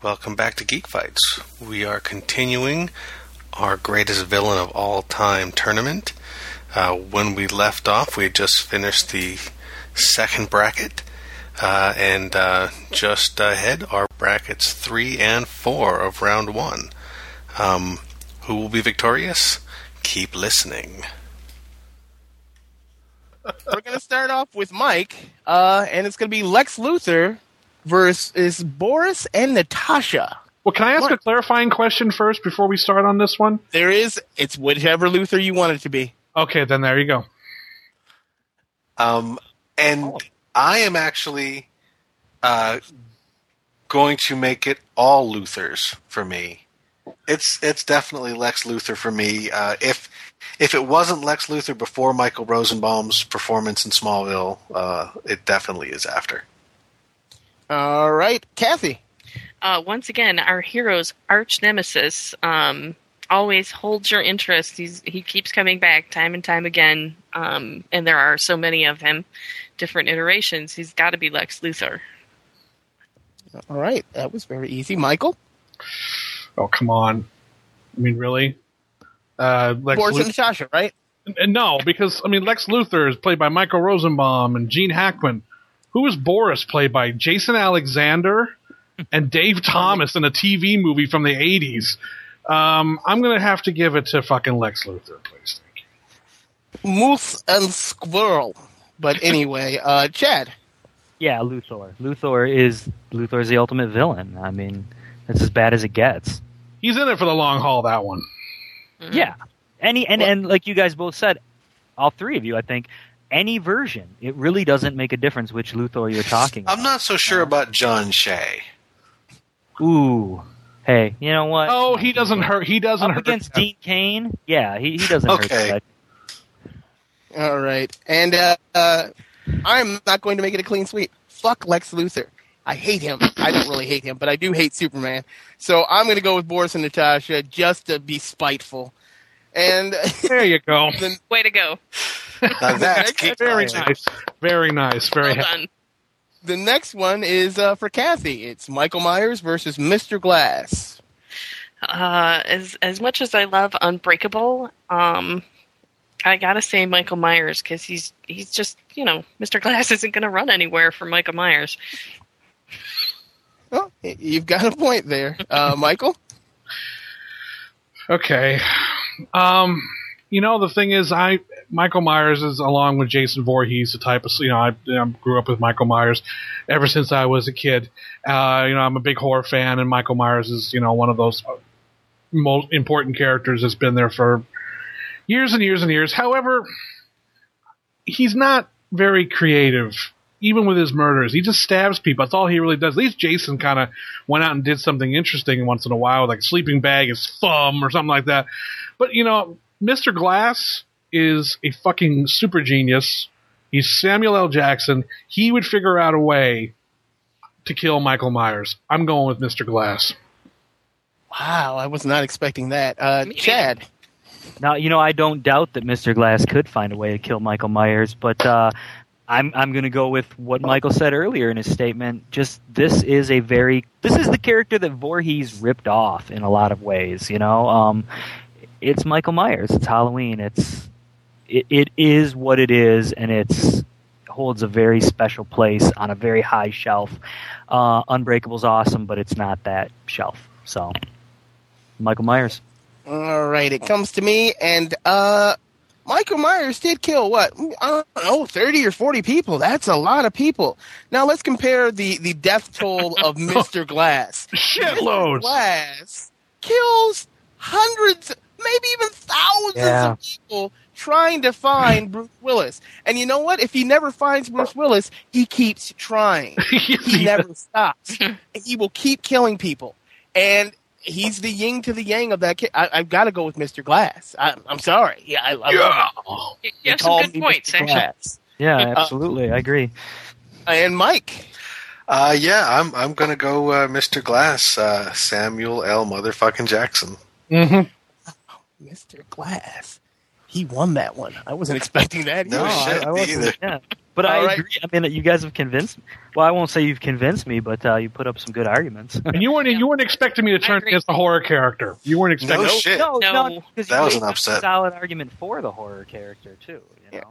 Welcome back to Geek Fights. We are continuing our greatest villain of all time tournament. When we left off, we had just finished the second bracket. And just ahead are brackets 3 and 4 of round 1. Who will be victorious? Keep listening. We're going to start off with Mike, and it's going to be Lex Luthor versus Boris and Natasha. Well, can I ask a clarifying question first before we start on this one? There is. It's whichever Luthor you want it to be. Okay, then there you go. I am actually going to make it all Luthors for me. It's definitely Lex Luthor for me. If it wasn't Lex Luthor before Michael Rosenbaum's performance in Smallville, it definitely is after. All right, Kathy. Once again, our hero's arch nemesis always holds your interest. He keeps coming back time and time again, and there are so many of him, different iterations. He's got to be Lex Luthor. All right, that was very easy. Michael? Oh, come on. I mean, really? Boris and Natasha, right? No, because, I mean, Lex Luthor is played by Michael Rosenbaum and Gene Hackman. Who is Boris, played by Jason Alexander and Dave Thomas in a TV movie from the 80s? I'm going to have to give it to fucking Lex Luthor, please. Thank you. Moose and Squirrel. But anyway, Chad. Yeah, Luthor. Luthor is the ultimate villain. I mean, it's as bad as it gets. He's in it for the long haul, that one. Yeah. And like you guys both said, all three of you, I think, any version, it really doesn't make a difference which Luthor you're talking about. I'm not so sure about John Shea. Ooh. Hey, you know what? Oh, he doesn't hurt. He doesn't hurt. Against Dean Cain? Yeah, he doesn't hurt. Okay. All right. And I'm not going to make it a clean sweep. Fuck Lex Luthor. I hate him. I don't really hate him, but I do hate Superman. So I'm going to go with Boris and Natasha just to be spiteful. And there you go. Way to go. Very nice. Very nice. Very happy. The next one is for Kathy. It's Michael Myers versus Mr. Glass. As much as I love Unbreakable, I gotta say Michael Myers, because he's just, you know, Mr. Glass isn't gonna run anywhere for Michael Myers. Well, you've got a point there, Michael. Okay. You know, the thing is, Michael Myers is, along with Jason Voorhees, the type of, you know, I grew up with Michael Myers ever since I was a kid. You know, I'm a big horror fan, and Michael Myers is, you know, one of those most important characters that's been there for years and years and years. However, he's not very creative, even with his murders. He just stabs people. That's all he really does. At least Jason kind of went out and did something interesting once in a while, like a sleeping bag, his thumb, or something like that. But, you know, Mr. Glass is a fucking super genius. He's Samuel L. Jackson. He would figure out a way to kill Michael Myers. I'm going with Mr. Glass. Wow, I was not expecting that. Chad. Now, you know, I don't doubt that Mr. Glass could find a way to kill Michael Myers, but I'm going to go with what Michael said earlier in his statement. Just this is the character that Voorhees ripped off in a lot of ways, you know. It's Michael Myers. It's Halloween. It is what it is, and it holds a very special place on a very high shelf. Unbreakable's awesome, but it's not that shelf. So, Michael Myers. All right, it comes to me, and Michael Myers did kill, what, I don't know, 30 or 40 people. That's a lot of people. Now let's compare the death toll of Mr. Glass. Shitloads. Mr. Glass kills hundreds, maybe even thousands of people trying to find Bruce Willis. And you know what? If he never finds Bruce Willis, he keeps trying. He never stops. He will keep killing people. And he's the yin to the yang of that kid. I've got to go with Mr. Glass. I'm sorry. Yeah, I love him. You have some good points, actually. Yeah, absolutely. I agree. And Mike. I'm going to go Mr. Glass, Samuel L. motherfucking Jackson. Mm-hmm. Mr. Glass. He won that one. I wasn't expecting that either. No, I wasn't either. Yeah. But I agree. I mean, you guys have convinced me. Well, I won't say you've convinced me, but you put up some good arguments. And you weren't expecting me to turn against the horror character. You weren't expecting. No shit. No. That was an upset. A solid argument for the horror character too. You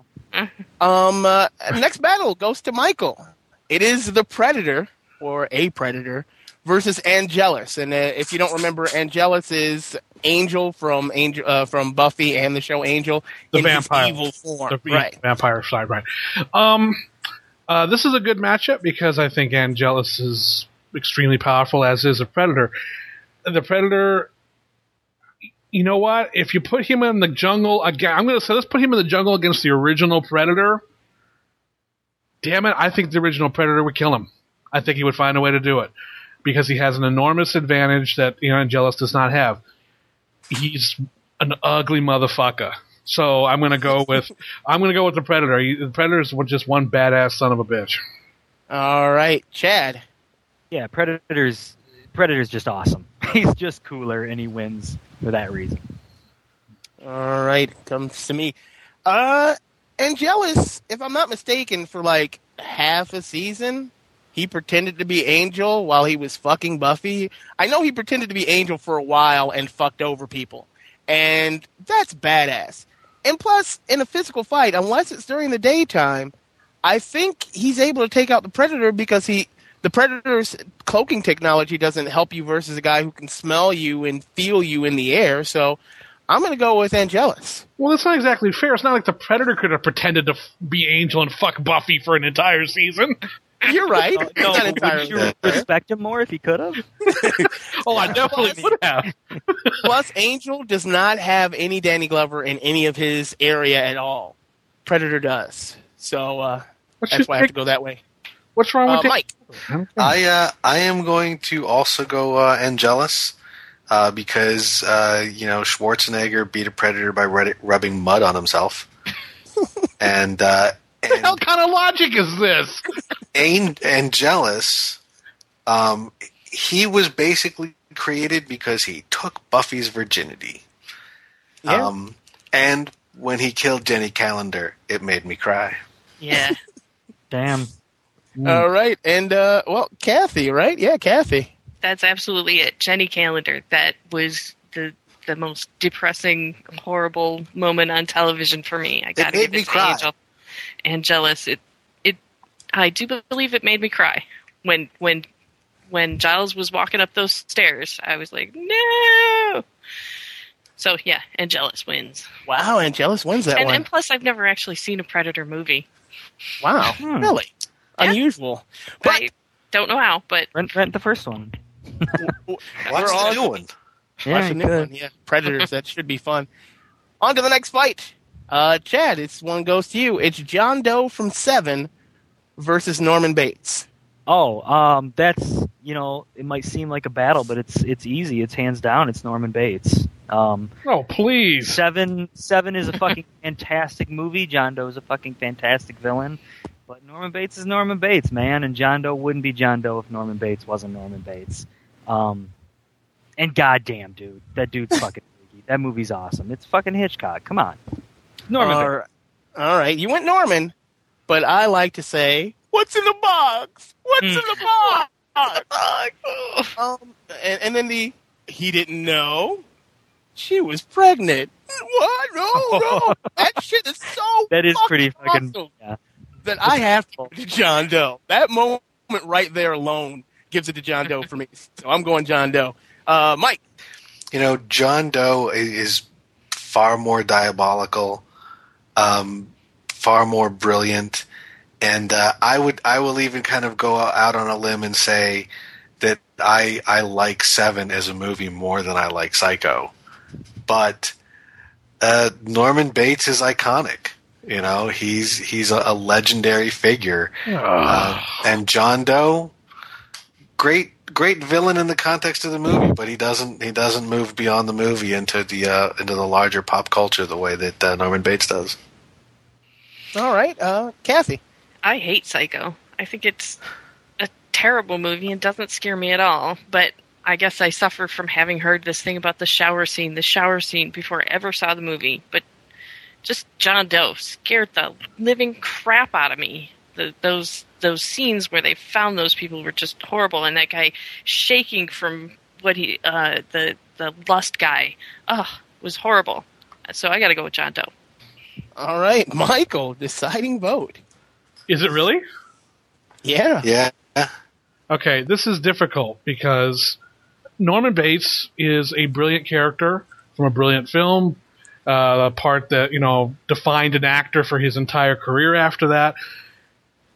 know. Next battle goes to Michael. It is the Predator or a Predator versus Angelus. And if you don't remember, Angelus is Angel from Buffy and the show Angel, the vampire evil form, right? Vampire side, right? This is a good matchup because I think Angelus is extremely powerful, as is a Predator. The Predator, you know what? If you put him in the jungle again, I'm going to say let's put him in the jungle against the original Predator. Damn it! I think the original Predator would kill him. I think he would find a way to do it because he has an enormous advantage that Angelus does not have. He's an ugly motherfucker. So I'm gonna go with the Predator. The Predator is just one badass son of a bitch. All right, Chad. Yeah, Predator's just awesome. He's just cooler, and he wins for that reason. All right, comes to me. Angelus, if I'm not mistaken, for like half a season, he pretended to be Angel while he was fucking Buffy. I know he pretended to be Angel for a while and fucked over people. And that's badass. And plus, in a physical fight, unless it's during the daytime, I think he's able to take out the Predator because the Predator's cloaking technology doesn't help you versus a guy who can smell you and feel you in the air. So I'm going to go with Angelus. Well, that's not exactly fair. It's not like the Predator could have pretended to be Angel and fuck Buffy for an entire season. You're right. No, would you respect him more if he could have? Oh, I definitely would have. Plus, Angel does not have any Danny Glover in any of his area at all. Predator does. So that's why I have to go that way. What's wrong with Mike? I am going to also go Angelus because, Schwarzenegger beat a Predator by rubbing mud on himself. And... what the hell kind of logic is this? Angelus, he was basically created because he took Buffy's virginity. Yeah. And when he killed Jenny Calendar, it made me cry. Yeah. Damn. Mm. All right. And, Kathy, right? Yeah, Kathy. That's absolutely it. Jenny Calendar. That was the most depressing, horrible moment on television for me. I got to give it to Angel. Angelus, I do believe it made me cry when Giles was walking up those stairs. I was like, no. So yeah, Angelus wins. Wow, Angelus wins that one. And plus, I've never actually seen a Predator movie. Wow, really unusual. But I don't know how. But rent the first one. What's all doing? Yeah, Predators. That should be fun. On to the next fight. Chad, this one goes to you. It's John Doe from Seven versus Norman Bates. Oh, that's it might seem like a battle, but it's easy. It's hands down. It's Norman Bates. Oh please, Seven is a fucking fantastic movie. John Doe is a fucking fantastic villain, but Norman Bates is Norman Bates, man. And John Doe wouldn't be John Doe if Norman Bates wasn't Norman Bates. And goddamn, dude, that dude's fucking. That movie's awesome. It's fucking Hitchcock. Come on. Norman. All right. You went Norman, but I like to say, what's in the box? What's in the box? And then he didn't know she was pregnant. What? No. That shit is so that is fucking pretty fucking awesome that I have to give to John Doe. That moment right there alone gives it to John Doe for me. So I'm going John Doe. Mike. John Doe is far more diabolical, far more brilliant, and I will even kind of go out on a limb and say that I like Seven as a movie more than I like Psycho, but Norman Bates is iconic. He's a legendary figure, and John Doe, great villain in the context of the movie, but he doesn't move beyond the movie into the larger pop culture the way that Norman Bates does. All right, Kathy. I hate Psycho. I think it's a terrible movie and doesn't scare me at all. But I guess I suffer from having heard this thing about the shower scene before I ever saw the movie. But just John Doe scared the living crap out of me. those scenes where they found those people were just horrible. And that guy shaking from what he the lust guy, was horrible. So I got to go with John Doe. All right, Michael, deciding vote. Is it really? Yeah. Yeah. Okay, this is difficult because Norman Bates is a brilliant character from a brilliant film, a part that, defined an actor for his entire career after that.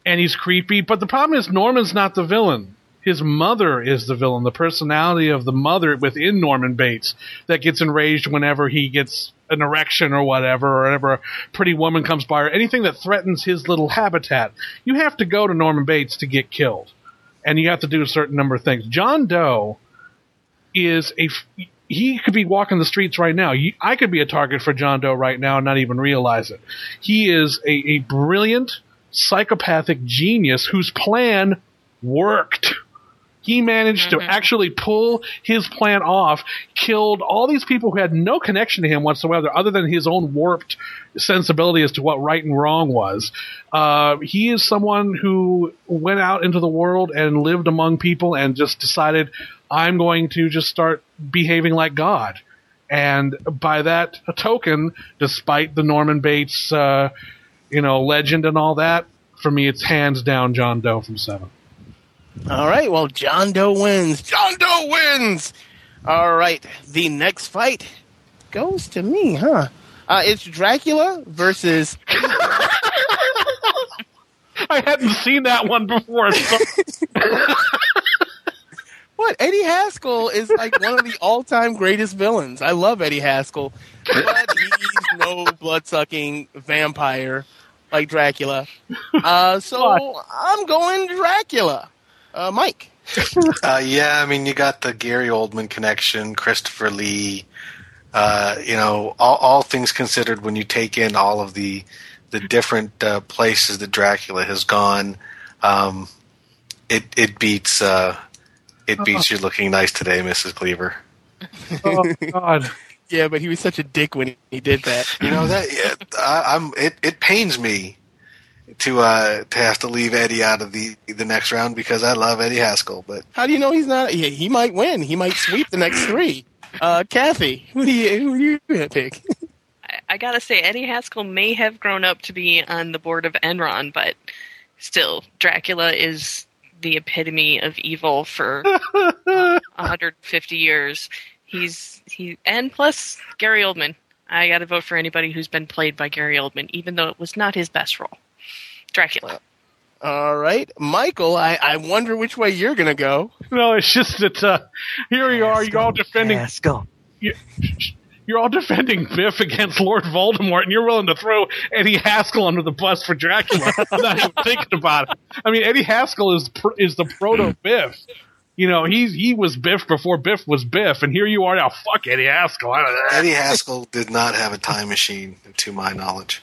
And he's creepy, but the problem is Norman's not the villain. His mother is the villain, the personality of the mother within Norman Bates that gets enraged whenever he gets an erection or whatever, or whenever a pretty woman comes by, or anything that threatens his little habitat. You have to go to Norman Bates to get killed, and you have to do a certain number of things. John Doe is he could be walking the streets right now. I could be a target for John Doe right now and not even realize it. He is a brilliant psychopathic genius whose plan worked. He managed to actually pull his plan off, killed all these people who had no connection to him whatsoever, other than his own warped sensibility as to what right and wrong was. He is someone who went out into the world and lived among people and just decided, I'm going to just start behaving like God. And by that token, despite the Norman Bates, legend and all that, for me, it's hands down John Doe from Seven. All right, well, John Doe wins. John Doe wins! All right, the next fight goes to me, huh? It's Dracula versus... I hadn't seen that one before. So... What? Eddie Haskell is like one of the all-time greatest villains. I love Eddie Haskell. But he's no blood-sucking vampire like Dracula. So I'm going Dracula. Mike. Yeah, I mean, you got the Gary Oldman connection, Christopher Lee. All things considered, when you take in all of the different places that Dracula has gone, it beats you looking nice today, Mrs. Cleaver. Oh God. Yeah, but he was such a dick when he did that. It pains me to have to leave Eddie out of the next round because I love Eddie Haskell. But how do you know he's not? He might win. He might sweep the next three. Kathy, who do you gonna pick? I gotta say, Eddie Haskell may have grown up to be on the board of Enron, but still, Dracula is the epitome of evil for 150 years. And plus Gary Oldman. I gotta vote for anybody who's been played by Gary Oldman, even though it was not his best role. Dracula. All right. Michael, I wonder which way you're going to go. No, it's just that here you are. You're all defending Biff against Lord Voldemort, and you're willing to throw Eddie Haskell under the bus for Dracula. I'm not even thinking about it. I mean, Eddie Haskell is the proto-Biff. He was Biff before Biff was Biff, and here you are now. Fuck Eddie Haskell. Eddie Haskell did not have a time machine, to my knowledge.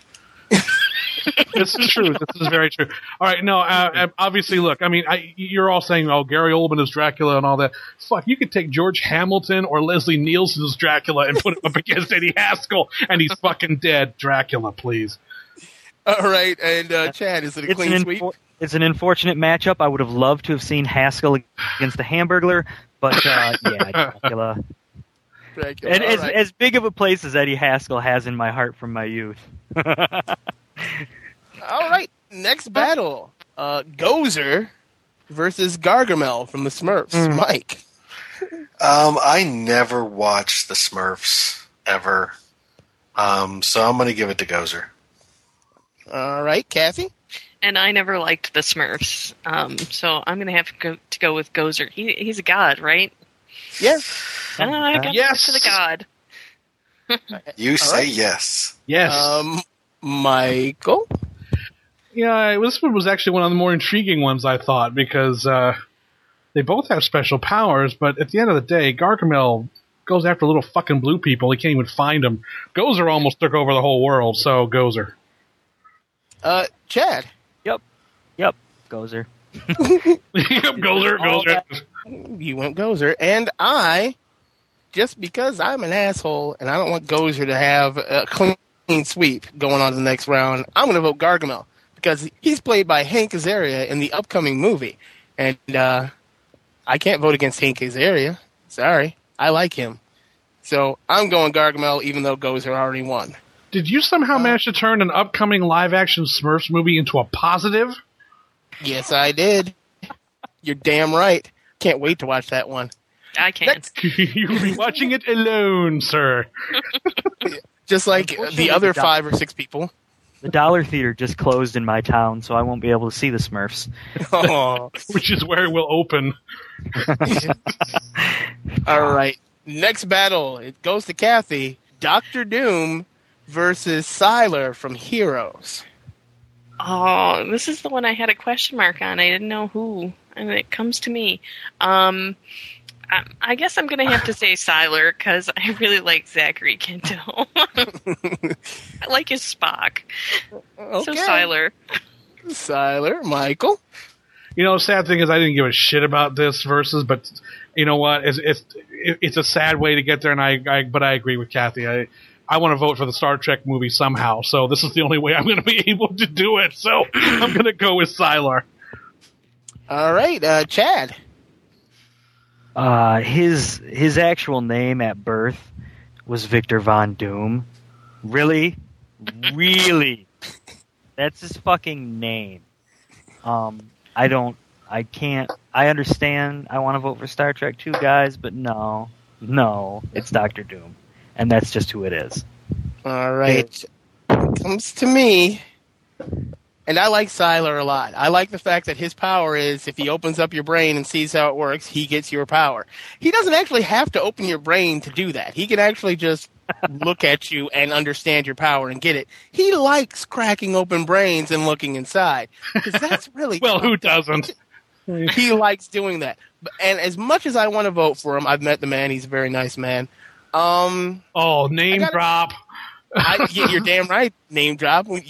This is true. This is very true. All right, no, obviously, look, I mean, you're all saying, oh, Gary Oldman is Dracula and all that. Fuck, you could take George Hamilton or Leslie Nielsen as Dracula and put him up against Eddie Haskell, and he's fucking dead. Dracula, please. All right, and Chad, is it a clean sweep? It's an unfortunate matchup. I would have loved to have seen Haskell against the Hamburglar, but Dracula. Dracula. And as big of a place as Eddie Haskell has in my heart from my youth. All right, next battle. Gozer versus Gargamel from the Smurfs. Mike. I never watched the Smurfs, ever. So I'm going to give it to Gozer. All right, Kathy? And I never liked the Smurfs. So I'm going to have to go with Gozer. He's a god, right? Yes. Yes. To the god. You say right. Yes. Yes. Michael? Yeah, this one was actually one of the more intriguing ones, I thought, because they both have special powers, but at the end of the day, Gargamel goes after little fucking blue people. He can't even find them. Gozer almost took over the whole world, so Gozer. Chad? Yep, Gozer. Gozer. You went Gozer, and I, just because I'm an asshole and I don't want Gozer to have a clean sweep going on to the next round, I'm going to vote Gargamel because he's played by Hank Azaria in the upcoming movie. And I can't vote against Hank Azaria. Sorry. I like him. So I'm going Gargamel, even though Gozer already won. Did you somehow manage to turn an upcoming live-action Smurfs movie into a positive? Yes, I did. You're damn right. Can't wait to watch that one. I can't. You'll be watching it alone, sir. Just like the other 5 or 6 people. The Dollar Theater just closed in my town, so I won't be able to see the Smurfs. Oh. Which is where it will open. All right. Next battle. It goes to Kathy. Dr. Doom versus Sylar from Heroes. Oh, this is the one I had a question mark on. I didn't know who. I mean, it comes to me. I guess I'm going to have to say Sylar because I really like Zachary Quinto. I like his Spock. Okay. So Sylar. Sylar, Michael. You know, sad thing is I didn't give a shit about this versus, but you know what? It's a sad way to get there, and but I agree with Kathy. I want to vote for the Star Trek movie somehow, so this is the only way I'm going to be able to do it. So I'm going to go with Sylar. All right, Chad. His actual name at birth was Victor Von Doom. Really? Really? That's his fucking name. I understand I want to vote for Star Trek 2, guys, but no, it's Dr. Doom. And that's just who it is. All right. It comes to me. And I like Sylar a lot. I like the fact that his power is if he opens up your brain and sees how it works, he gets your power. He doesn't actually have to open your brain to do that. He can actually just look at you and understand your power and get it. He likes cracking open brains and looking inside. Because that's really well, who doesn't? He likes doing that. And as much as I want to vote for him, I've met the man. He's a very nice man. Name drop. You're damn right. Name drop. Did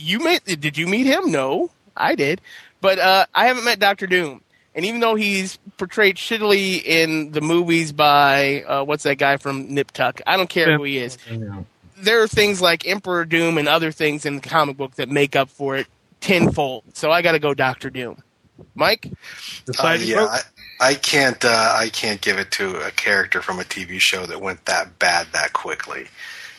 you meet him? No, I did. But I haven't met Dr. Doom. And even though he's portrayed shittily in the movies by, what's that guy from Nip Tuck? I don't care who he is. There are things like Emperor Doom and other things in the comic book that make up for it tenfold. So I got to go Dr. Doom. Mike? I can't give it to a character from a TV show that went that bad that quickly.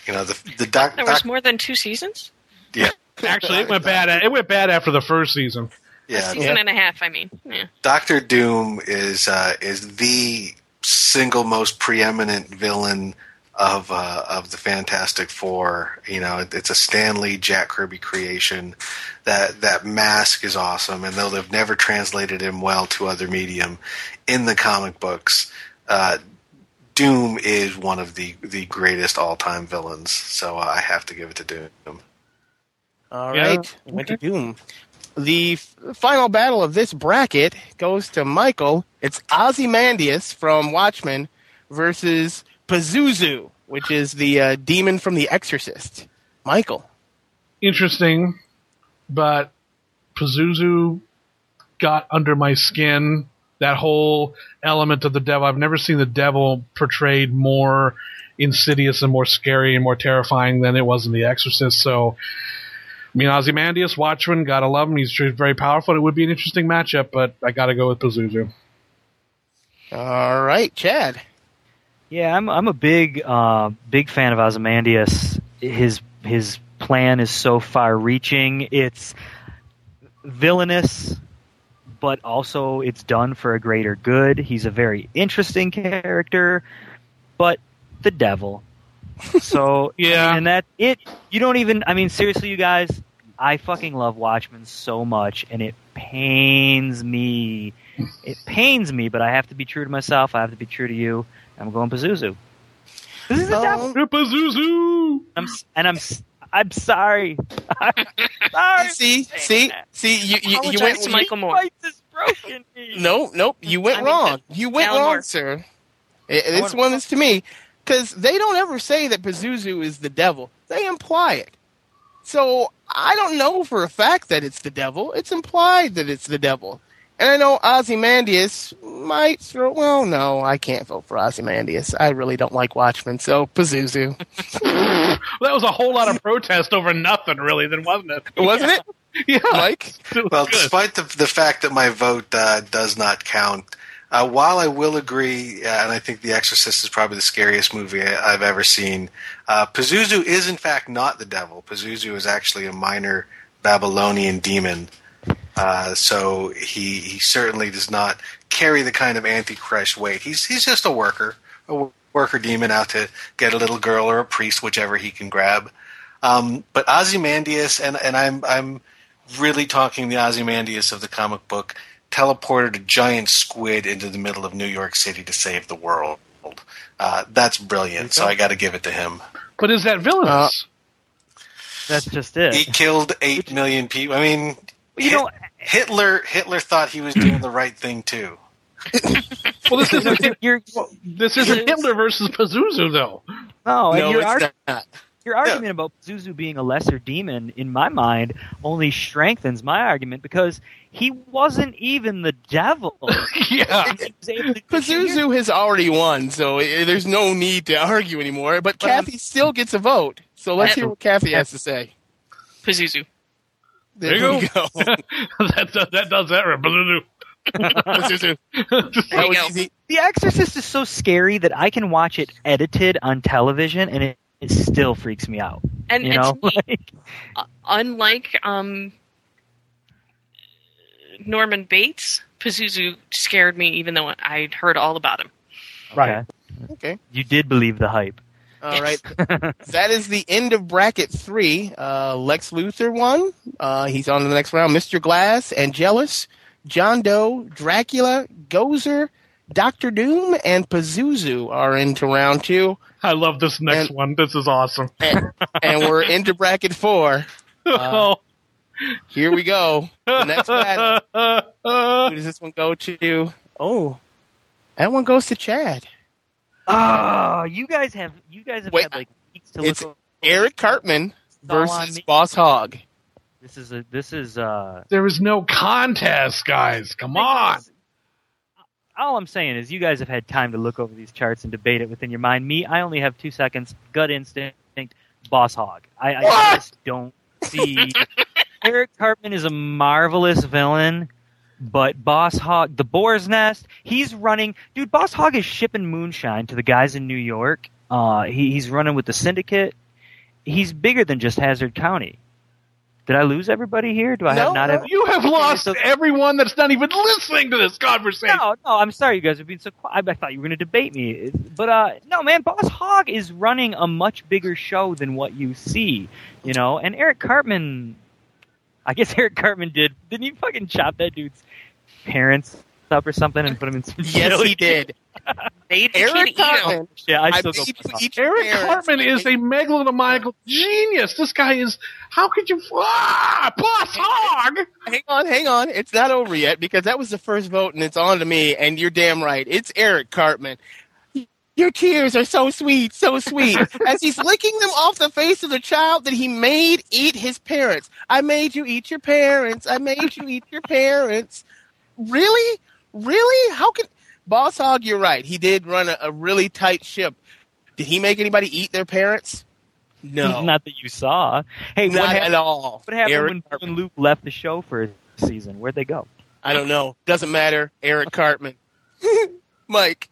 You know, there was more than 2 seasons? Yeah. Actually, it went bad after the first season. Yeah. A season and a half, I mean. Yeah. Dr. Doom is the single most preeminent villain of the Fantastic Four. You know, it's a Stan Lee, Jack Kirby creation. That mask is awesome, and though they've never translated him well to other medium in the comic books, Doom is one of the greatest all-time villains, so I have to give it to Doom. All right, went to Doom. The final battle of this bracket goes to Michael. It's Ozymandias from Watchmen versus Pazuzu, which is the demon from The Exorcist. Michael. Interesting, but Pazuzu got under my skin. That whole element of the devil. I've never seen the devil portrayed more insidious and more scary and more terrifying than it was in The Exorcist. So, I mean, Ozymandias, Watchman, gotta love him. He's very powerful. It would be an interesting matchup, but I gotta go with Pazuzu. All right, Chad. Yeah, I'm a big fan of Ozymandias. His plan is so far-reaching. It's villainous, but also it's done for a greater good. He's a very interesting character, but the devil. So, yeah. And that seriously, you guys, I fucking love Watchmen so much, and it pains me. But I have to be true to myself. I have to be true to you. I'm going Pazuzu. This is the devil. Pazuzu! I'm sorry. See, you went to Michael Moore. Nope. You went wrong. You went wrong, sir. This one is to me because they don't ever say that Pazuzu is the devil. They imply it. So I don't know for a fact that it's the devil. It's implied that it's the devil. And I know Ozymandias might throw. Well, no, I can't vote for Ozymandias. I really don't like Watchmen, so Pazuzu. Well, that was a whole lot of protest over nothing, really, then, wasn't it? Wasn't it? Yeah, Mike? Well, good. Despite the fact that my vote does not count, while I will agree, and I think The Exorcist is probably the scariest movie I've ever seen, Pazuzu is in fact not the devil. Pazuzu is actually a minor Babylonian demon. So he certainly does not carry the kind of Antichrist weight. He's just a worker demon out to get a little girl or a priest, whichever he can grab. But Ozymandias, and I'm really talking the Ozymandias of the comic book, teleported a giant squid into the middle of New York City to save the world. That's brilliant. So I got to give it to him. But is that villainous? That's just it. He killed 8 million people. I mean, Hitler thought he was doing the right thing too. Well, this isn't Hitler versus Pazuzu, though. No, and your argument about Pazuzu being a lesser demon, in my mind, only strengthens my argument because he wasn't even the devil. Yeah, Pazuzu has already won, so there's no need to argue anymore. But Kathy still gets a vote, so let's hear what Kathy has to say. Pazuzu. There you go. that does that right. Pazuzu. The Exorcist is so scary that I can watch it edited on television and it still freaks me out. And you know? Unlike Norman Bates, Pazuzu scared me even though I'd heard all about him. Right. Okay. You did believe the hype. All right. That is the end of bracket 3. Lex Luthor won. He's on to the next round. Mr. Glass, Angelus, John Doe, Dracula, Gozer, Dr. Doom, and Pazuzu are into round 2. I love this next one. This is awesome. and we're into bracket 4. Here we go. The next battle. Who does this one go to? Oh, that one goes to Chad. Oh, you guys have had like weeks to look. It's Eric Cartman versus Boss Hogg. This is there is no contest, guys. Come on. All I'm saying is you guys have had time to look over these charts and debate it within your mind. Me, I only have 2 seconds. Gut instinct, Boss Hogg. I just don't see. Eric Cartman is a marvelous villain, but Boss Hogg, the Boar's Nest, he's running. Dude, Boss Hogg is shipping moonshine to the guys in New York. He's running with the syndicate. He's bigger than just Hazard County. Did I lose everybody here? You have lost everyone that's not even listening to this conversation. No, I'm sorry you guys have been so quiet. I thought you were going to debate me. But no, man, Boss Hogg is running a much bigger show than what you see, you know? And Eric Cartman didn't he fucking chop that dude's parents up or something and put him in some Yes, he did. Eric Cartman. Yeah, Eric Cartman is a megalomaniacal genius. This guy is. How could you? Boss Hogg. Hang on. It's not over yet because that was the first vote, and it's on to me. And you're damn right. It's Eric Cartman. Your tears are so sweet, so sweet. As he's licking them off the face of the child that he made eat his parents. I made you eat your parents. I made you eat your parents. Really? How can? Boss Hogg, you're right. He did run a really tight ship. Did he make anybody eat their parents? No. Not that you saw. Hey, not at all. What happened when Luke left the show for a season? Where'd they go? I don't know. Doesn't matter. Eric Cartman. Mike.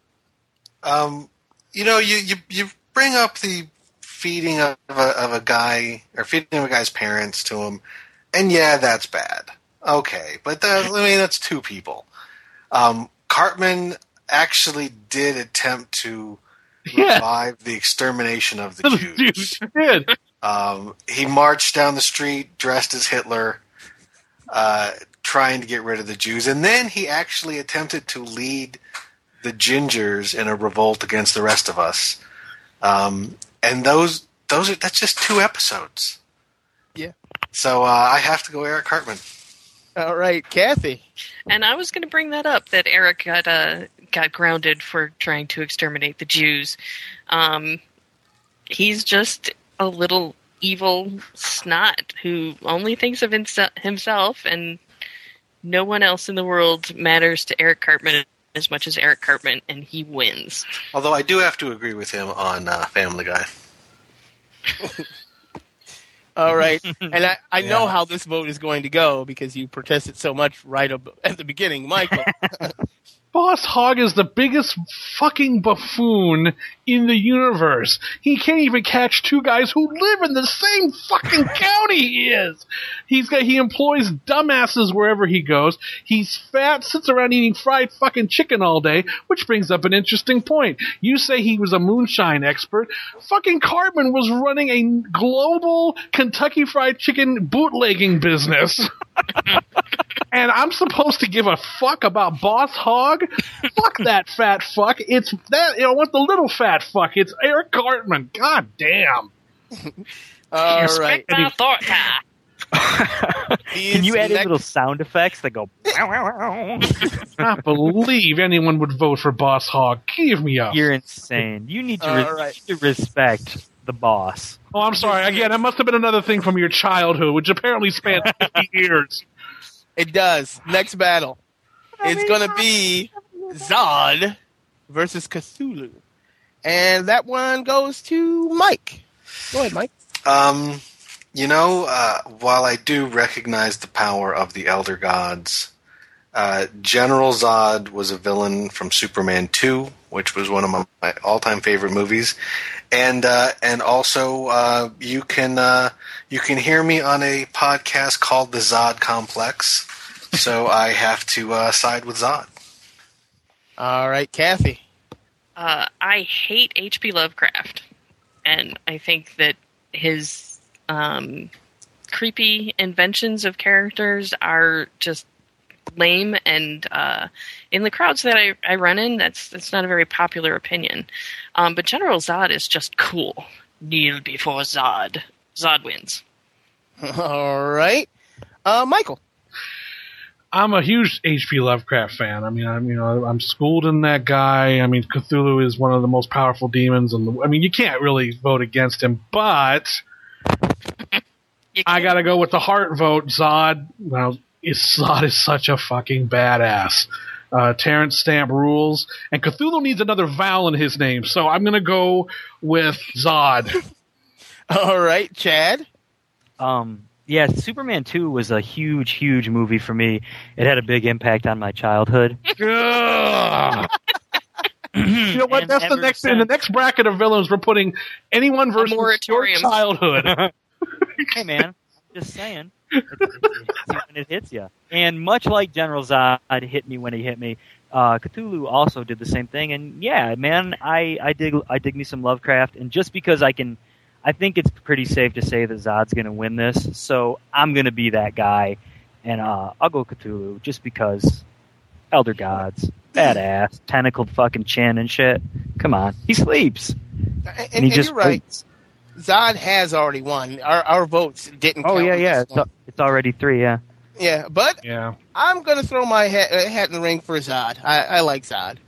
You bring up the feeding of a guy, or feeding of a guy's parents to him, and yeah, that's bad. Okay. But that's two people. Cartman actually did attempt to revive the extermination of the Jews. He marched down the street dressed as Hitler, trying to get rid of the Jews. And then he actually attempted to lead the gingers in a revolt against the rest of us. And that's just 2 episodes. Yeah. So I have to go Eric Cartman. All right, Kathy. And I was going to bring that up, that Eric got grounded for trying to exterminate the Jews. He's just a little evil snot who only thinks of himself, and no one else in the world matters to Eric Cartman as much as Eric Cartman, and he wins. Although I do have to agree with him on Family Guy. All right. And I know how this vote is going to go because you protested so much right at the beginning, Michael. Boss Hogg is the biggest fucking buffoon in the universe. He can't even catch two guys who live in the same fucking county he is. He employs dumbasses wherever he goes. He's fat, sits around eating fried fucking chicken all day, which brings up an interesting point. You say he was a moonshine expert. Fucking Cartman was running a global Kentucky Fried Chicken bootlegging business. And I'm supposed to give a fuck about Boss Hogg? Fuck that fat fuck. It's that. I want the little fat fuck. It's Eric Cartman. God damn. All right. Can you add in little sound effects that go? I can't believe anyone would vote for Boss Hogg. Give me up. You're insane. You need to respect the boss. Oh, I'm sorry. Again, that must have been another thing from your childhood, which apparently spanned 50 years. It does. Next battle. It's going to be Zod versus Cthulhu. And that one goes to Mike. Go ahead, Mike. While I do recognize the power of the Elder Gods, General Zod was a villain from Superman 2, which was one of my all-time favorite movies. And also you can hear me on a podcast called The Zod Complex. So I have to side with Zod. All right, Kathy. I hate H.P. Lovecraft, and I think that his creepy inventions of characters are just lame. And in the crowds that I run in, that's not a very popular opinion. But General Zod is just cool. Kneel before Zod. Zod wins. All right, Michael. I'm a huge H.P. Lovecraft fan. I'm schooled in that guy. I mean, Cthulhu is one of the most powerful demons, and you can't really vote against him. But I gotta go with the heart vote. Zod. Well, Zod is such a fucking badass. Terrence Stamp rules, and Cthulhu needs another vowel in his name, so I'm gonna go with Zod. All right, Chad. Yeah, Superman 2 was a huge, huge movie for me. It had a big impact on my childhood. You know what? And that's the next in the next bracket of villains. We're putting anyone versus your childhood. Hey, man, just saying. It hits you. And much like General Zod hit me when he hit me, Cthulhu also did the same thing. And yeah, man, I dig me some Lovecraft. And just because I think it's pretty safe to say that Zod's going to win this, so I'm going to be that guy, and I'll go Cthulhu just because Elder Gods, badass, tentacled fucking chin and shit. Come on, he sleeps. And you're right. Waits. Zod has already won. Our votes didn't count. Oh, yeah. It's already 3, yeah. Yeah, but I'm going to throw my hat in the ring for Zod. I like Zod.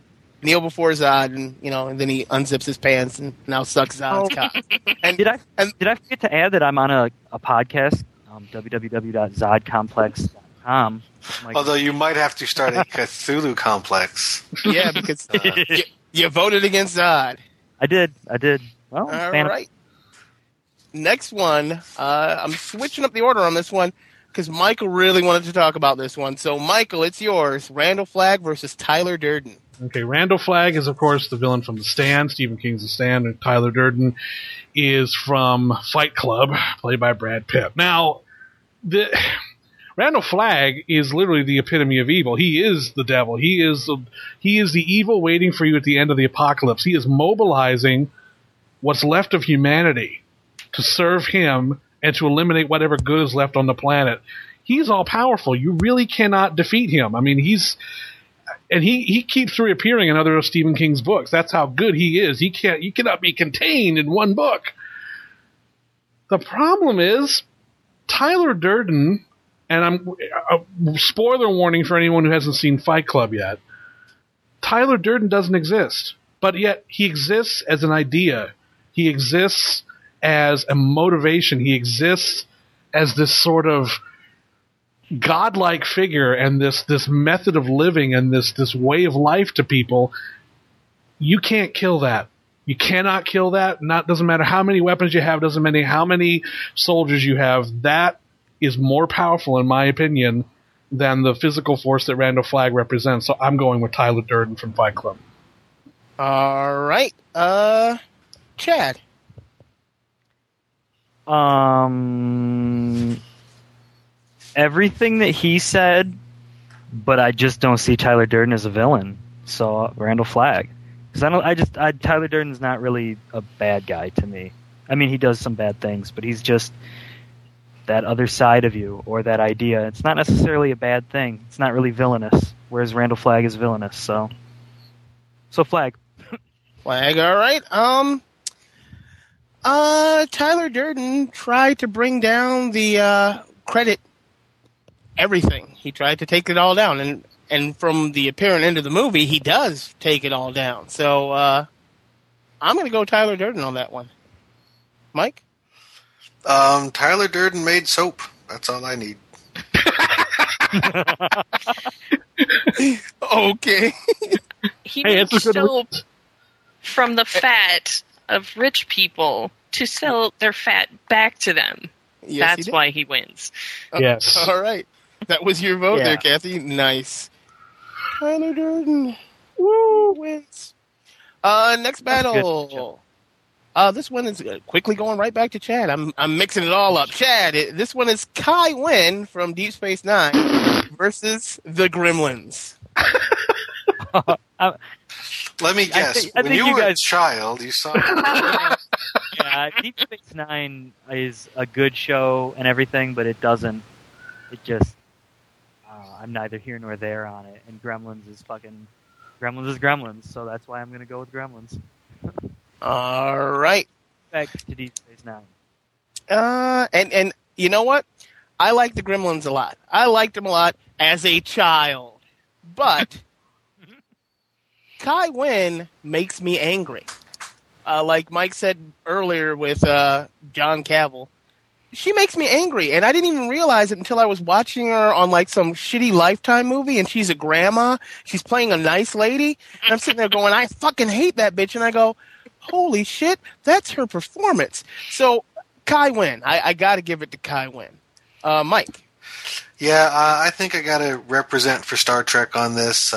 Kneel before Zod, and and then he unzips his pants and now sucks Zod's cock. And did I forget to add that I'm on a podcast, www.zodcomplex.com? Although you might have to start a Cthulhu complex. Yeah, because you voted against Zod. I did. Well, all right. Next one, I'm switching up the order on this one because Michael really wanted to talk about this one. So, Michael, it's yours. Randall Flagg versus Tyler Durden. Okay, Randall Flagg is, of course, the villain from The Stand, Stephen King's The Stand, and Tyler Durden is from Fight Club, played by Brad Pitt. Now, Randall Flagg is literally the epitome of evil. He is the devil. He is the evil waiting for you at the end of the apocalypse. He is mobilizing what's left of humanity to serve him and to eliminate whatever good is left on the planet. He's all-powerful. You really cannot defeat him. And he keeps reappearing in other of Stephen King's books. That's how good he is. You cannot be contained in one book. The problem is Tyler Durden, and spoiler warning for anyone who hasn't seen Fight Club yet, Tyler Durden doesn't exist. But yet he exists as an idea. He exists as a motivation. He exists as this sort of godlike figure and this method of living and this way of life to people. You can't kill that. You cannot kill that. Not doesn't matter how many weapons you have, doesn't matter how many soldiers you have. That is more powerful, in my opinion, than the physical force that Randall Flagg represents. So I'm going with Tyler Durden from Fight Club. All right. Chad. Everything that he said, but I just don't see Tyler Durden as a villain. So Randall Flagg. Because Tyler Durden's not really a bad guy to me. I mean, he does some bad things, but he's just that other side of you or that idea. It's not necessarily a bad thing. It's not really villainous. Whereas Randall Flagg is villainous. So Flagg. Flagg. All right. Tyler Durden tried to bring down the credit. Everything. He tried to take it all down, and from the apparent end of the movie, he does take it all down. So I'm going to go Tyler Durden on that one. Mike? Tyler Durden made soap. That's all I need. Okay. He made soap from the fat of rich people to sell their fat back to them. Yes, that's why he wins. Yes. All right. That was your vote there, Kathy. Nice. Tyler Durden. Woo, wins. Next battle. This one is quickly going right back to Chad. I'm mixing it all up. Chad, this one is Kai Wynn from Deep Space Nine versus the Gremlins. Let me guess. I think when you were a child, you saw it. Yeah, Deep Space Nine is a good show and everything, but it doesn't. It just, I'm neither here nor there on it. And Gremlins is Gremlins, so that's why I'm going to go with Gremlins. All right. Back to Deep Space Nine. And you know what? I like the Gremlins a lot. I liked them a lot as a child. But Kai Wynn makes me angry. Like Mike said earlier with John Cavill. She makes me angry, and I didn't even realize it until I was watching her on like some shitty Lifetime movie, and she's a grandma. She's playing a nice lady. And I'm sitting there going, I fucking hate that bitch. And I go, holy shit, that's her performance. So Kai Wynn. I got to give it to Kai Wynn. Mike. Yeah, I think I got to represent for Star Trek on this.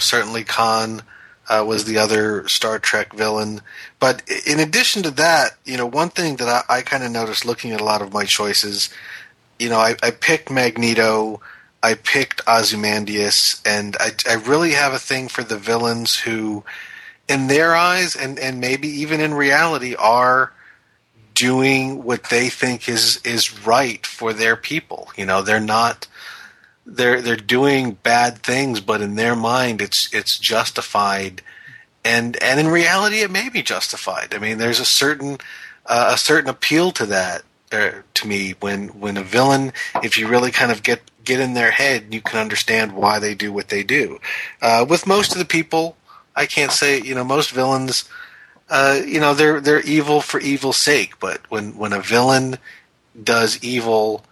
Certainly Khan was the other Star Trek villain. But in addition to that, one thing that I kind of noticed looking at a lot of my choices, I picked Magneto, I picked Ozymandias, and I really have a thing for the villains who, in their eyes and maybe even in reality, are doing what they think is right for their people. They're not... They're doing bad things, but in their mind, it's justified, and in reality, it may be justified. I mean, there's a certain appeal to that to me when a villain, if you really kind of get in their head, you can understand why they do what they do. With most of the people, I can't say most villains, they're evil for evil's sake, but when a villain does evil,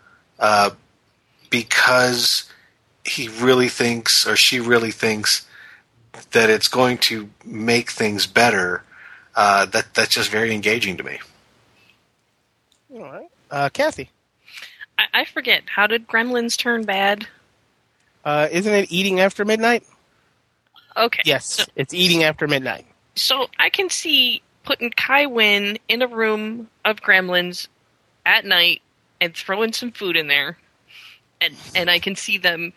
because he really thinks or she really thinks that it's going to make things better, that's just very engaging to me. All right. Kathy? I forget. How did Gremlins turn bad? Isn't it Eating After Midnight? Okay. Yes, it's Eating After Midnight. So I can see putting Kai Wynn in a room of Gremlins at night and throwing some food in there. And I can see them,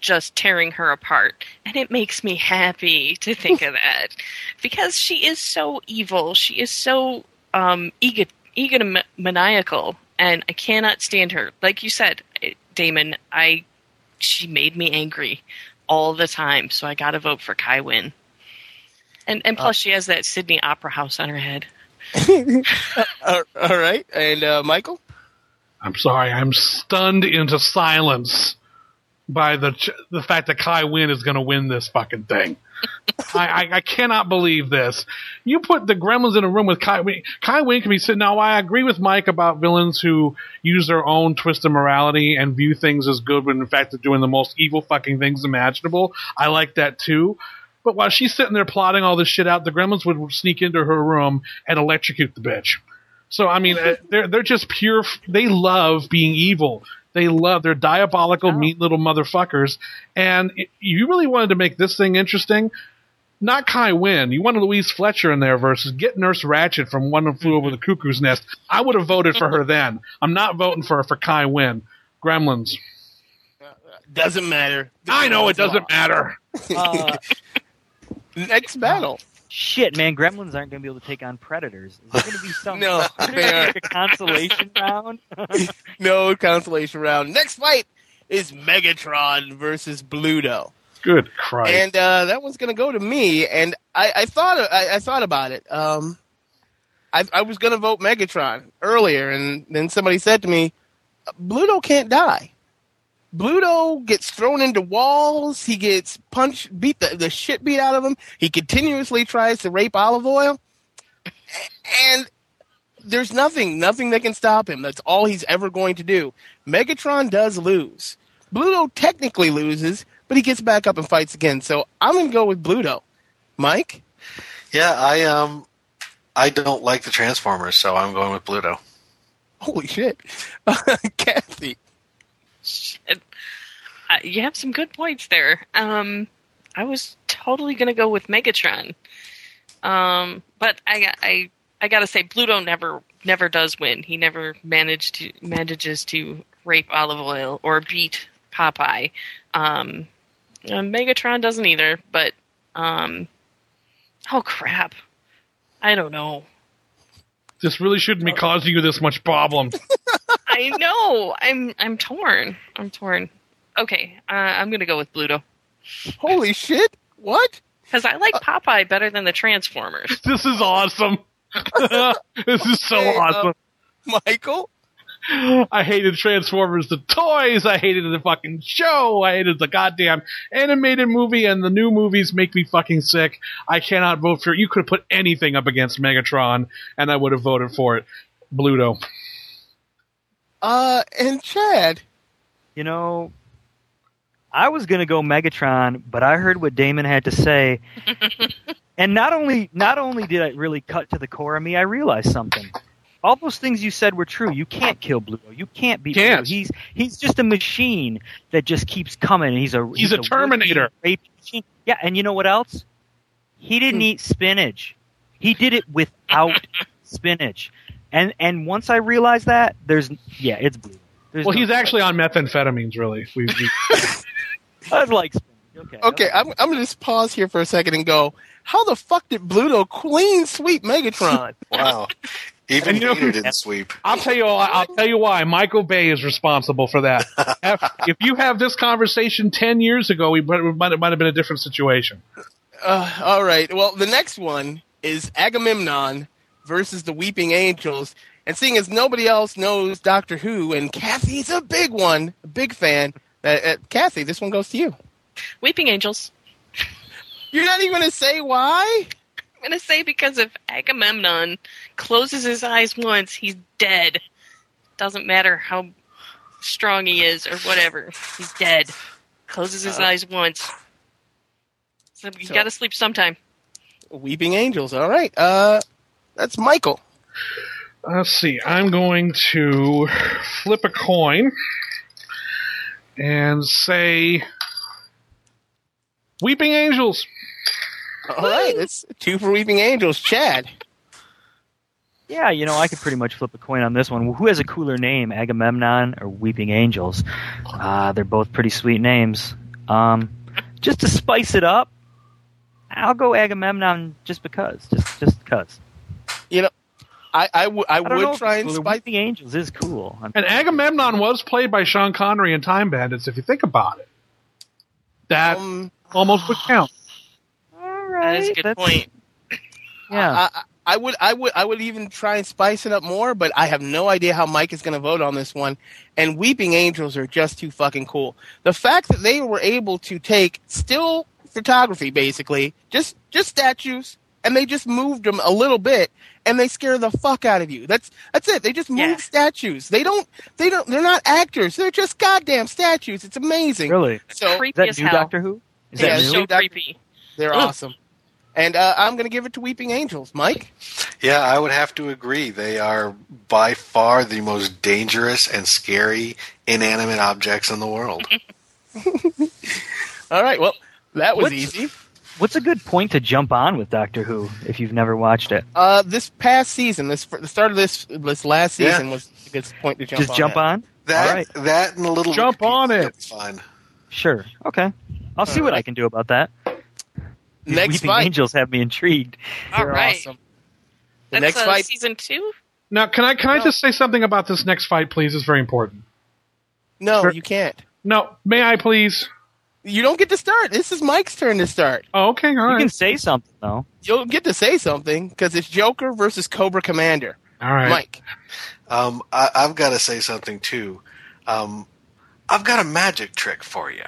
just tearing her apart. And it makes me happy to think of that. Because she is so evil. She is so egomaniacal. And I cannot stand her. Like you said, Damon, she made me angry all the time. So I got to vote for Kai Wynn. And plus she has that Sydney Opera House on her head. All right. And Michael? I'm sorry, I'm stunned into silence by the fact that Kai Wynn is going to win this fucking thing. I cannot believe this. You put the Gremlins in a room with Kai Wynn. Kai Wynn can be sitting. Now, I agree with Mike about villains who use their own twist of morality and view things as good when, in fact, they're doing the most evil fucking things imaginable. I like that, too. But while she's sitting there plotting all this shit out, the gremlins would sneak into her room and electrocute the bitch. So, I mean, they're just pure. They love being evil. They're diabolical, mean little motherfuckers. And if you really wanted to make this thing interesting, not Kai Wynn. You wanted Louise Fletcher in there versus get Nurse Ratched from One Flew Over the Cuckoo's Nest. I would have voted for her then. I'm not voting for her for Kai Wynn. Gremlins. Doesn't matter. I know it doesn't matter. Next battle. Shit, man, Gremlins aren't going to be able to take on Predators. Is there going to be some like a consolation round? No consolation round. Next fight is Megatron versus Bluto. Good Christ! And that one's going to go to me. And I thought about it. I was going to vote Megatron earlier, and then somebody said to me, "Bluto can't die. Bluto gets thrown into walls. He gets punched, the shit beat out of him. He continuously tries to rape Olive Oil. And there's nothing that can stop him. That's all he's ever going to do. Megatron does lose. Bluto technically loses, but he gets back up and fights again. So I'm going to go with Bluto. Mike? Yeah, I don't like the Transformers, so I'm going with Bluto. Holy shit. Kathy. Shit. You have some good points there. I was totally going to go with Megatron. But I got to say, Bluto never does win. He never manages to rape Olive Oil or beat Popeye. Megatron doesn't either, but oh crap. I don't know. This really shouldn't be causing you this much problem. I know. I'm torn. Okay, I'm going to go with Bluto. Holy shit. What? Because I like Popeye better than the Transformers. This is awesome. This is so awesome. Michael? I hated Transformers, the toys. I hated the fucking show. I hated the goddamn animated movie, and the new movies make me fucking sick. I cannot vote for it. You could have put anything up against Megatron, and I would have voted for it. Bluto. And Chad. You know, I was going to go Megatron, but I heard what Damon had to say. And not only did it really cut to the core of me, I realized something. All those things you said were true. You can't kill Bluto. You can't beat him. He's just a machine that just keeps coming. He's a Terminator. Yeah, and you know what else? He didn't eat spinach. He did it without spinach. And once I realized that, it's Bluto. He's actually on methamphetamines, really. I was like, spinach. Okay, I'm gonna just pause here for a second and go, how the fuck did Bluto clean sweep Megatron? Wow. Even Peter didn't sweep. I'll tell you why. Michael Bay is responsible for that. If you have this conversation 10 years ago, it might have been a different situation. All right. Well, the next one is Agamemnon versus the Weeping Angels. And seeing as nobody else knows Doctor Who, and Kathy's a big fan. Kathy, this one goes to you. Weeping Angels. You're not even going to say why? I'm going to say because if Agamemnon closes his eyes once, he's dead. Doesn't matter how strong he is or whatever. He's dead. Closes his eyes once. So you got to sleep sometime. Weeping Angels. All right. That's Michael. Let's see. I'm going to flip a coin and say Weeping Angels. All right, it's 2 for Weeping Angels. Chad. Yeah, you know, I could pretty much flip a coin on this one. Who has a cooler name, Agamemnon or Weeping Angels? They're both pretty sweet names. Just to spice it up, I'll go Agamemnon just because. You know, I would try and spice... Weeping Angels is cool. And Agamemnon was played by Sean Connery in Time Bandits, if you think about it. That almost would count. Right. That's a good point. Yeah, I would even try and spice it up more, but I have no idea how Mike is going to vote on this one. And Weeping Angels are just too fucking cool. The fact that they were able to take still photography, basically just statues, and they just moved them a little bit, and they scare the fuck out of you. That's it. They just move statues. They don't. They're not actors. They're just goddamn statues. It's amazing. Really. So, is that new Doctor Who? Is that new? So creepy. They're awesome. And I'm going to give it to Weeping Angels. Mike? Yeah, I would have to agree. They are by far the most dangerous and scary inanimate objects in the world. All right, well, that was easy. What's a good point to jump on with Doctor Who if you've never watched it? This past season, the start of this last season was a good point to jump on. Just jump on? That, all right. That and a little... Jump on it! That's fine. Sure, okay. I'll see what I can do about that. These next Weeping fight. Angels have me intrigued. All right. Awesome. That's next fight. Season 2? Now, can I just say something about this next fight, please? It's very important. No, you can't. No, may I please? You don't get to start. This is Mike's turn to start. Oh, okay, all right. You can say something, though. You'll get to say something, because it's Joker versus Cobra Commander. All right. Mike. I've got to say something, too. I've got a magic trick for you.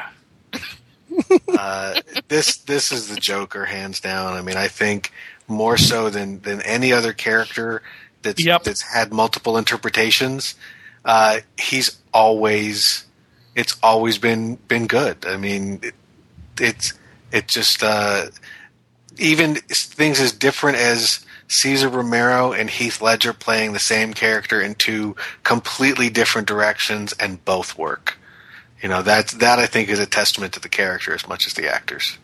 This is the Joker, hands down. I mean, I think more so than any other character that's had multiple interpretations. It's always been good. I mean, it's just even things as different as Cesar Romero and Heath Ledger playing the same character in two completely different directions, and both work. You know, that I think is a testament to the character as much as the actors.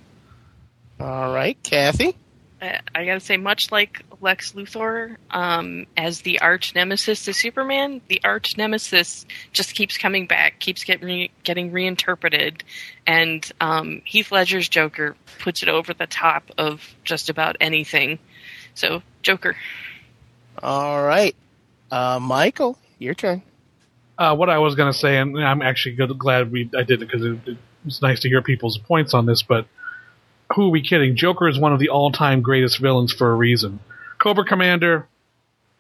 All right, Kathy? I gotta say, much like Lex Luthor, as the arch nemesis to Superman, the arch nemesis just keeps coming back, keeps getting reinterpreted, and Heath Ledger's Joker puts it over the top of just about anything. So, Joker. All right. Michael, your turn. What I was going to say, and I'm actually glad I did it because it's nice to hear people's points on this, but who are we kidding? Joker is one of the all-time greatest villains for a reason. Cobra Commander,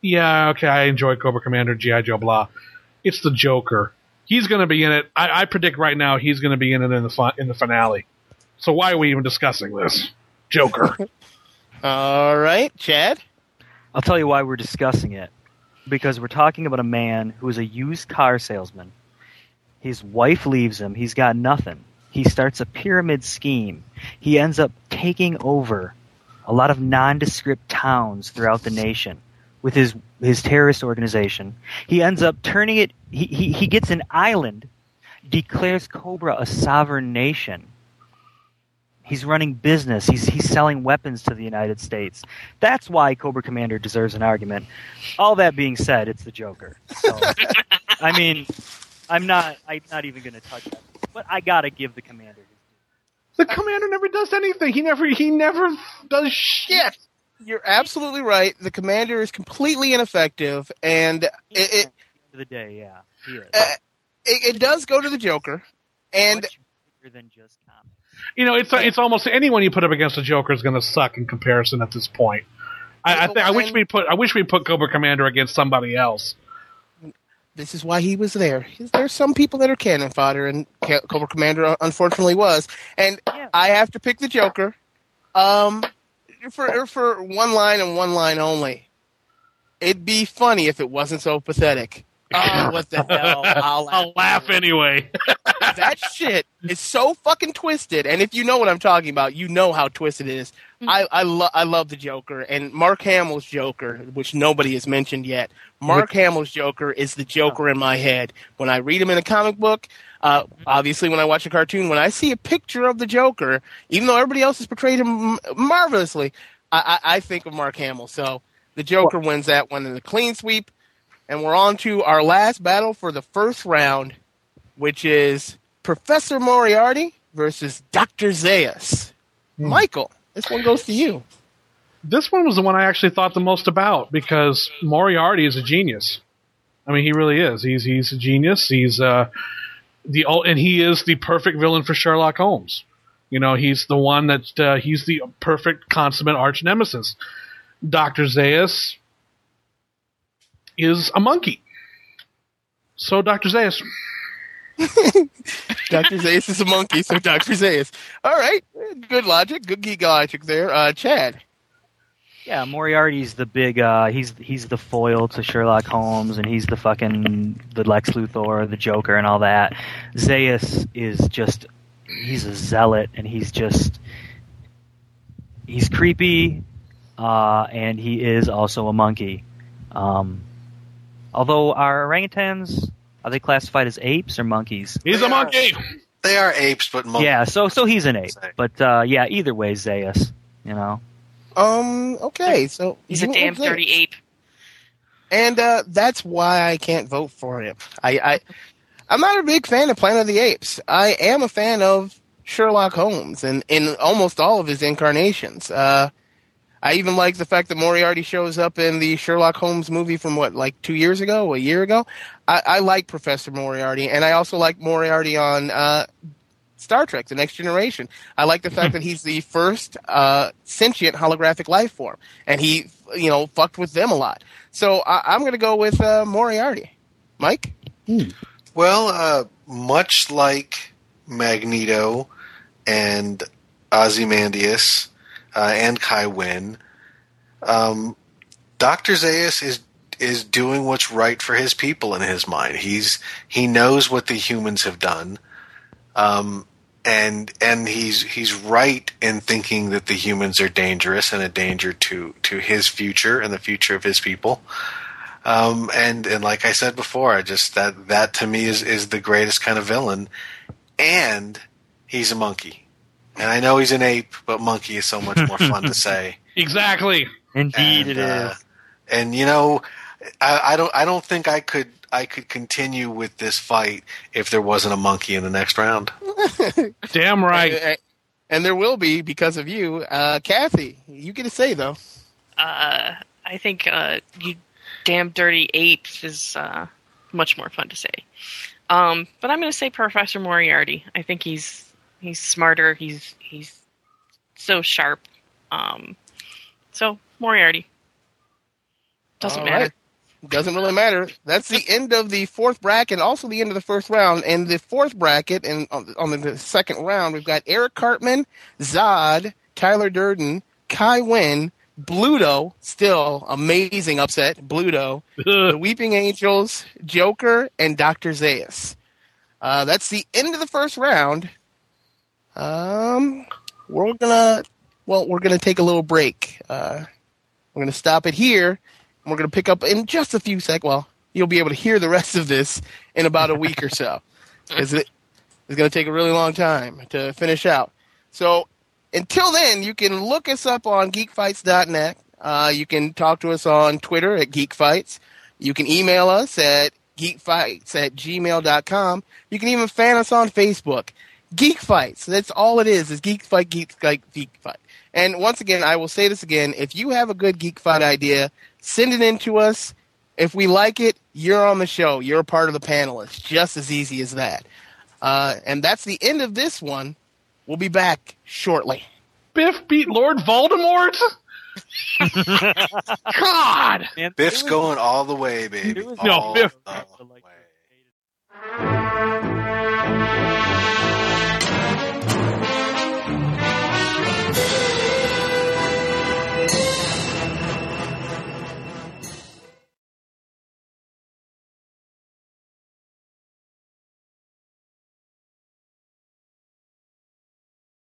yeah, okay, I enjoy Cobra Commander, G.I. Joe, blah. It's the Joker. He's going to be in it. I predict right now he's going to be in it in the finale. So why are we even discussing this? Joker. All right, Chad? I'll tell you why we're discussing it. Because we're talking about a man who is a used car salesman. His wife leaves him. He's got nothing. He starts a pyramid scheme. He ends up taking over a lot of nondescript towns throughout the nation with his terrorist organization. He ends up turning it... He gets an island, declares Cobra a sovereign nation. He's running business. He's selling weapons to the United States. That's why Cobra Commander deserves an argument. All that being said, it's the Joker. So, I mean, I'm not even going to touch that. But I got to give the Commander his due. The Commander never does anything. He never does shit. You're absolutely right. The Commander is completely ineffective, and at the end of the day, yeah, he is. It does go to the Joker, and much bigger than just comics. You know, it's almost anyone you put up against the Joker is going to suck in comparison at this point. I wish we put Cobra Commander against somebody else. This is why he was there. There's some people that are cannon fodder, and Cobra Commander unfortunately was. And I have to pick the Joker for one line and one line only. It'd be funny if it wasn't so pathetic. Oh, what the hell? I'll laugh anyway. That shit is so fucking twisted. And if you know what I'm talking about, you know how twisted it is. Mm-hmm. I love the Joker. And Mark Hamill's Joker, which nobody has mentioned yet, Mark Hamill's Joker is the Joker in my head. When I read him in a comic book, obviously when I watch a cartoon, when I see a picture of the Joker, even though everybody else has portrayed him marvelously, I think of Mark Hamill. So the Joker wins that one in the clean sweep. And we're on to our last battle for the first round, which is Professor Moriarty versus Dr. Zaius. Michael, this one goes to you. This one was the one I actually thought the most about because Moriarty is a genius. I mean, he really is. He's a genius. And he is the perfect villain for Sherlock Holmes. You know, he's the one that he's the perfect consummate arch nemesis. Dr. Zaius is a monkey. So Dr. Zaius. Dr. Zaius is a monkey, so Dr. Zaius. All right. Good logic. Good geek logic there. Chad. Yeah, Moriarty's the big, he's the foil to Sherlock Holmes, and he's the fucking, the Lex Luthor, the Joker, and all that. Zaius is just, he's a zealot, and he's just, He's creepy, and he is also a monkey. Although, are orangutans, are they classified as apes or monkeys? He's a monkey! They are apes, but monkeys. Yeah, so he's an ape. But, yeah, either way, Zaius, you know. Okay, so... He's a damn dirty ape. And that's why I can't vote for him. I'm not a big fan of Planet of the Apes. I am a fan of Sherlock Holmes and in almost all of his incarnations. I even like the fact that Moriarty shows up in the Sherlock Holmes movie from, like 2 years ago, a year ago? I like Professor Moriarty, and I also like Moriarty on Star Trek, The Next Generation. I like the fact that he's the first sentient holographic life form, and he, you know, fucked with them a lot. So I'm going to go with Moriarty. Mike? Well, much like Magneto and Ozymandias... and Kai Wynn. Dr. Zaius is doing what's right for his people in his mind. He knows what the humans have done, and he's right in thinking that the humans are dangerous and a danger to his future and the future of his people. And like I said before, I just that to me is the greatest kind of villain. And he's a monkey. And I know he's an ape, but monkey is so much more fun to say. Exactly. Indeed, it is. And you know, I don't think I could continue with this fight if there wasn't a monkey in the next round. Damn right. And there will be because of you, Kathy. You get a say though. I think you damn dirty ape is much more fun to say. But I'm going to say Professor Moriarty. I think he's smarter. He's so sharp. So Moriarty doesn't matter. Doesn't really matter. That's the end of the fourth bracket, also the end of the first round. And the fourth bracket, and on the second round, we've got Eric Cartman, Zod, Tyler Durden, Kai Wynn, Bluto, still amazing upset. Bluto, the Weeping Angels, Joker, and Dr. Zaius. That's the end of the first round. We're gonna take a little break. We're gonna stop it here, and we're gonna pick up in just a few seconds. Well, you'll be able to hear the rest of this in about a week or so, because it's gonna take a really long time to finish out. So until then, you can look us up on geekfights.net. You can talk to us on Twitter at geekfights. You can email us at geekfights@gmail.com. You can even fan us on Facebook. Geek Fights. That's all it is Geek Fight. And once again, I will say this again. If you have a good Geek Fight idea, send it in to us. If we like it, you're on the show. You're a part of the panelists. Just as easy as that. And that's the end of this one. We'll be back shortly. Biff beat Lord Voldemort? God! Man, Biff's going all the way, baby. No, Biff.